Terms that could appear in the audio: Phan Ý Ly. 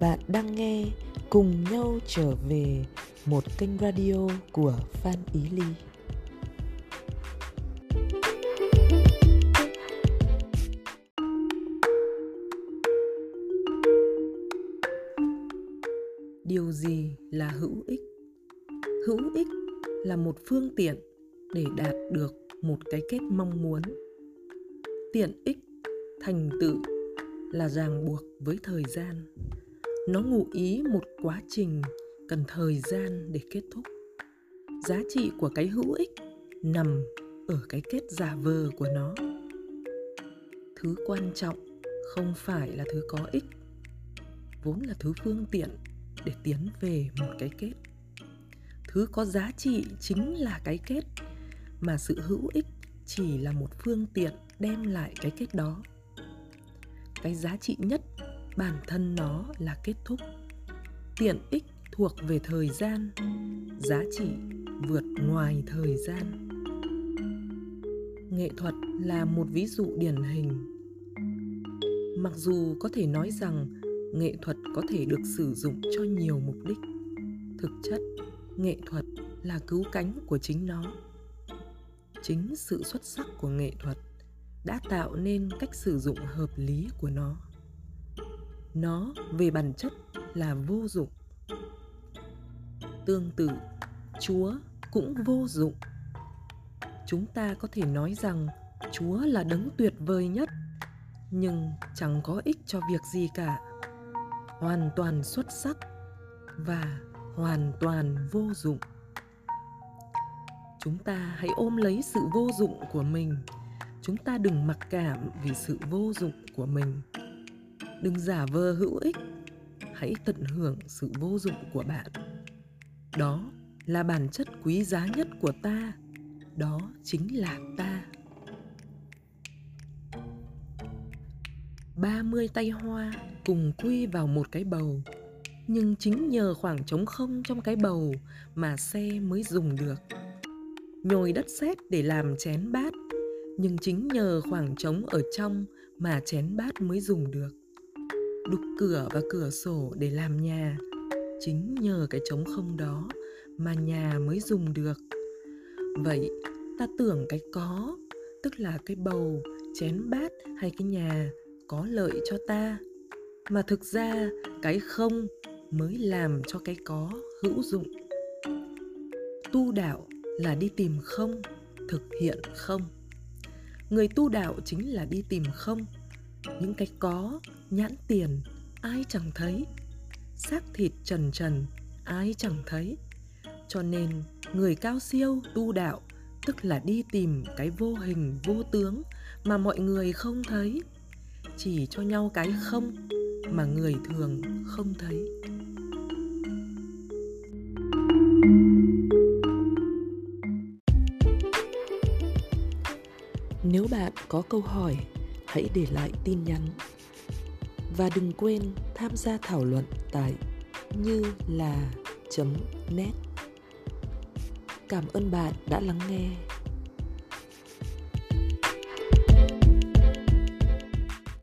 bạn đang nghe Cùng Nhau Trở Về, một kênh radio của Phan Ý Ly. Điều gì là hữu ích? Hữu ích là một phương tiện để đạt được một cái kết mong muốn. Tiện ích, thành tựu là ràng buộc với thời gian. Nó ngụ ý một quá trình cần thời gian để kết thúc. Giá trị của cái hữu ích nằm ở cái kết giả vờ của nó. Thứ quan trọng không phải là thứ có ích, vốn là thứ phương tiện để tiến về một cái kết. Thứ có giá trị chính là cái kết, mà sự hữu ích chỉ là một phương tiện đem lại cái kết đó. Cái giá trị nhất bản thân nó là kết thúc. Tiện ích thuộc về thời gian, giá trị vượt ngoài thời gian. Nghệ thuật là một ví dụ điển hình. Mặc dù có thể nói rằng nghệ thuật có thể được sử dụng cho nhiều mục đích, thực chất nghệ thuật là cứu cánh của chính nó. Chính sự xuất sắc của nghệ thuật đã tạo nên cách sử dụng hợp lý của nó. Nó về bản chất là vô dụng. Tương tự, Chúa cũng vô dụng. Chúng ta có thể nói rằng Chúa là đấng tuyệt vời nhất, nhưng chẳng có ích cho việc gì cả, hoàn toàn xuất sắc và hoàn toàn vô dụng. Chúng ta hãy ôm lấy sự vô dụng của mình. Chúng ta đừng mặc cảm vì sự vô dụng của mình. Đừng giả vờ hữu ích. Hãy tận hưởng sự vô dụng của bạn. Đó là bản chất quý giá nhất của ta. Đó chính là ta. 30 tay hoa cùng quy vào một cái bầu. Nhưng chính nhờ khoảng trống không trong cái bầu mà xe mới dùng được. Nhồi đất sét để làm chén bát, nhưng chính nhờ khoảng trống ở trong mà chén bát mới dùng được. Đục cửa và cửa sổ để làm nhà, chính nhờ cái trống không đó mà nhà mới dùng được. Vậy ta tưởng cái có, tức là cái bầu, chén bát hay cái nhà, có lợi cho ta, mà thực ra cái không mới làm cho cái có hữu dụng. Tu đạo là đi tìm không, thực hiện không. Người tu đạo chính là đi tìm không. Những cái có, nhãn tiền, ai chẳng thấy. Xác thịt trần trần, ai chẳng thấy. Cho nên người cao siêu tu đạo tức là đi tìm cái vô hình vô tướng mà mọi người không thấy. Chỉ cho nhau cái không mà người thường không thấy. Nếu bạn có câu hỏi, hãy để lại tin nhắn. Và đừng quên tham gia thảo luận tại như là.net. Cảm ơn bạn đã lắng nghe.